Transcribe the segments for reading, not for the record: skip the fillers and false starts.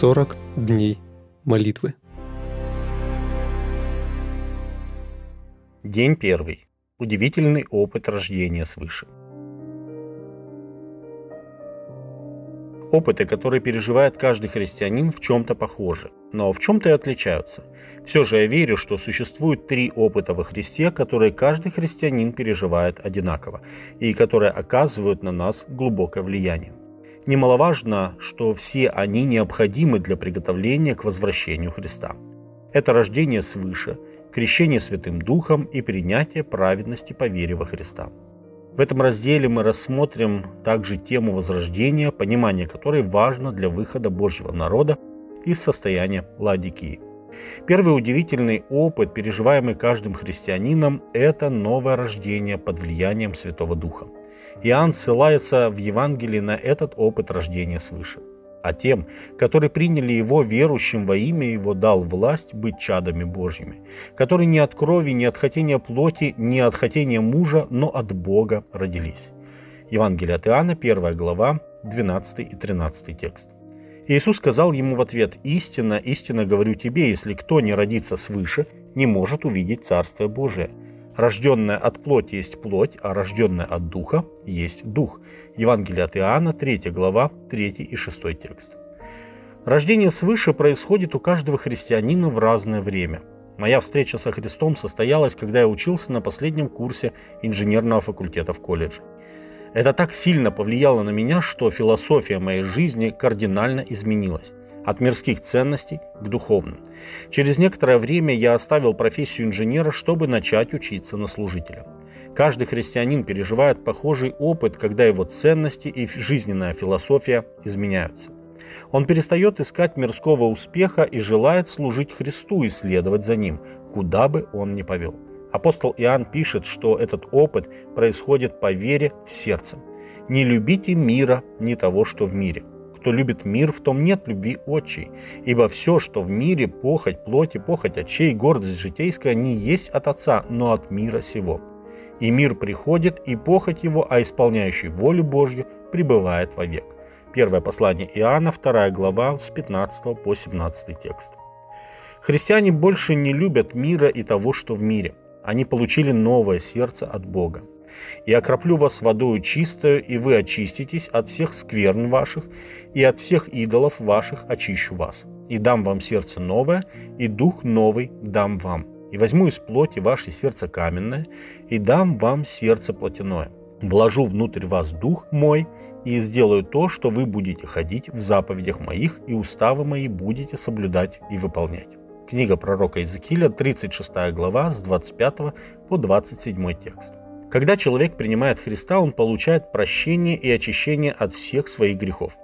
40 дней молитвы. День первый. Удивительный опыт рождения свыше. Опыты, которые переживает каждый христианин, в чем-то похожи, но в чем-то и отличаются. Все же я верю, что существует три опыта во Христе, которые каждый христианин переживает одинаково и которые оказывают на нас глубокое влияние. Немаловажно, что все они необходимы для приготовления к возвращению Христа. Это рождение свыше, крещение Святым Духом и принятие праведности по вере во Христа. В этом разделе мы рассмотрим также тему возрождения, понимание которой важно для выхода Божьего народа из состояния Лаодикии. Первый удивительный опыт, переживаемый каждым христианином, это новое рождение под влиянием Святого Духа. Иоанн ссылается в Евангелии на этот опыт рождения свыше. «А тем, которые приняли Его, верующим во имя Его, дал власть быть чадами Божьими, которые не от крови, не от хотения плоти, не от хотения мужа, но от Бога родились». Евангелие от Иоанна, 1 глава, 12 и 13 текст. Иисус сказал ему в ответ: «Истинно, истинно говорю тебе, если кто не родится свыше, не может увидеть Царствие Божие. Рожденное от плоти есть плоть, а рожденное от духа есть дух». Евангелие от Иоанна, 3 глава, 3 и 6 текст. Рождение свыше происходит у каждого христианина в разное время. Моя встреча со Христом состоялась, когда я учился на последнем курсе инженерного факультета в колледже. Это так сильно повлияло на меня, что философия моей жизни кардинально изменилась. От мирских ценностей к духовным. Через некоторое время я оставил профессию инженера, чтобы начать учиться на служителя. Каждый христианин переживает похожий опыт, когда его ценности и жизненная философия изменяются. Он перестает искать мирского успеха и желает служить Христу и следовать за Ним, куда бы Он ни повел. Апостол Иоанн пишет, что этот опыт происходит по вере в сердце. «Не любите мира, ни того, что в мире. Кто любит мир, в том нет любви отчей, ибо все, что в мире, похоть плоти, похоть очей, гордость житейская, не есть от Отца, но от мира сего. И мир приходит, и похоть его, а исполняющий волю Божью пребывает вовек». Первое послание Иоанна, 2 глава, с 15 по 17 текст. Христиане больше не любят мира и того, что в мире. Они получили новое сердце от Бога. «И окроплю вас водою чистою, и вы очиститесь от всех скверн ваших, и от всех идолов ваших очищу вас. И дам вам сердце новое, и дух новый дам вам. И возьму из плоти ваше сердце каменное, и дам вам сердце плотяное. Вложу внутрь вас дух мой, и сделаю то, что вы будете ходить в заповедях моих, и уставы мои будете соблюдать и выполнять». Книга пророка Иезекииля, 36 глава, с 25 по 27 текст. Когда человек принимает Христа, он получает прощение и очищение от всех своих грехов.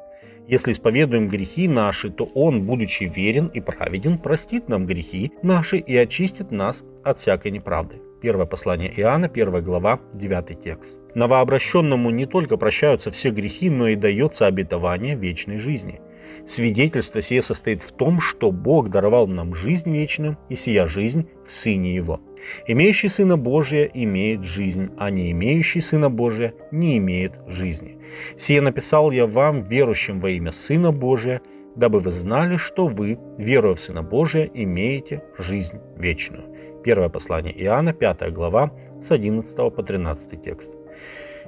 Если исповедуем грехи наши, то Он, будучи верен и праведен, простит нам грехи наши и очистит нас от всякой неправды. Первое послание Иоанна, 1 глава, 9 текст. Новообращенному не только прощаются все грехи, но и дается обетование вечной жизни. Свидетельство сие состоит в том, что Бог даровал нам жизнь вечную, и сия жизнь в Сыне Его. Имеющий Сына Божия имеет жизнь, а не имеющий Сына Божия не имеет жизни. Сие написал я вам, верующим во имя Сына Божия, дабы вы знали, что вы, веруя в Сына Божия, имеете жизнь вечную. Первое послание Иоанна, 5 глава, с 11 по 13 текст.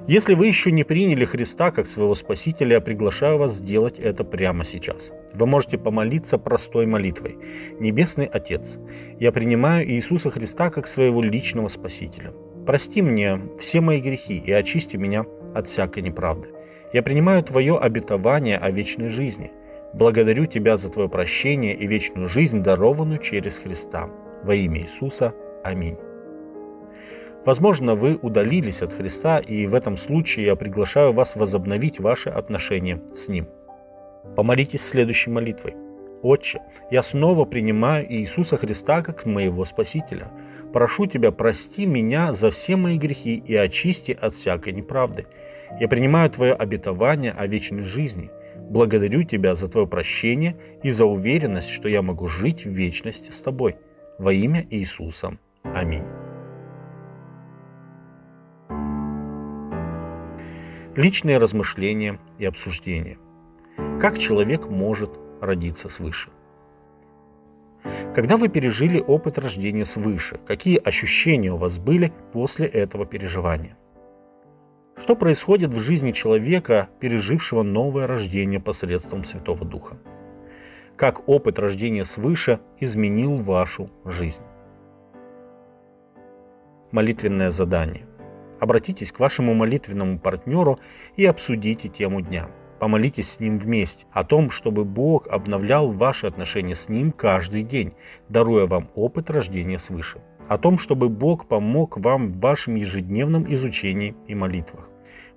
Если вы еще не приняли Христа как своего Спасителя, я приглашаю вас сделать это прямо сейчас. Вы можете помолиться простой молитвой. «Небесный Отец, я принимаю Иисуса Христа как своего личного Спасителя. Прости мне все мои грехи и очисти меня от всякой неправды. Я принимаю Твое обетование о вечной жизни. Благодарю Тебя за Твое прощение и вечную жизнь, дарованную через Христа. Во имя Иисуса. Аминь». Возможно, вы удалились от Христа, и в этом случае я приглашаю вас возобновить ваши отношения с Ним. Помолитесь следующей молитвой. «Отче, я снова принимаю Иисуса Христа как моего Спасителя. Прошу Тебя, прости меня за все мои грехи и очисти от всякой неправды. Я принимаю Твое обетование о вечной жизни. Благодарю Тебя за Твое прощение и за уверенность, что я могу жить в вечности с Тобой. Во имя Иисуса. Аминь». Личные размышления и обсуждения. Как человек может родиться свыше. Когда вы пережили опыт рождения свыше, какие ощущения у вас были после этого переживания? Что происходит в жизни человека, пережившего новое рождение посредством Святого Духа? Как опыт рождения свыше изменил вашу жизнь? Молитвенное задание. Обратитесь к вашему молитвенному партнеру и обсудите тему дня. Помолитесь с ним вместе о том, чтобы Бог обновлял ваши отношения с Ним каждый день, даруя вам опыт рождения свыше. О том, чтобы Бог помог вам в вашем ежедневном изучении и молитвах.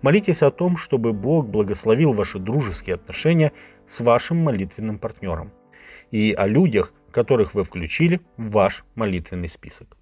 Молитесь о том, чтобы Бог благословил ваши дружеские отношения с вашим молитвенным партнером и о людях, которых вы включили в ваш молитвенный список.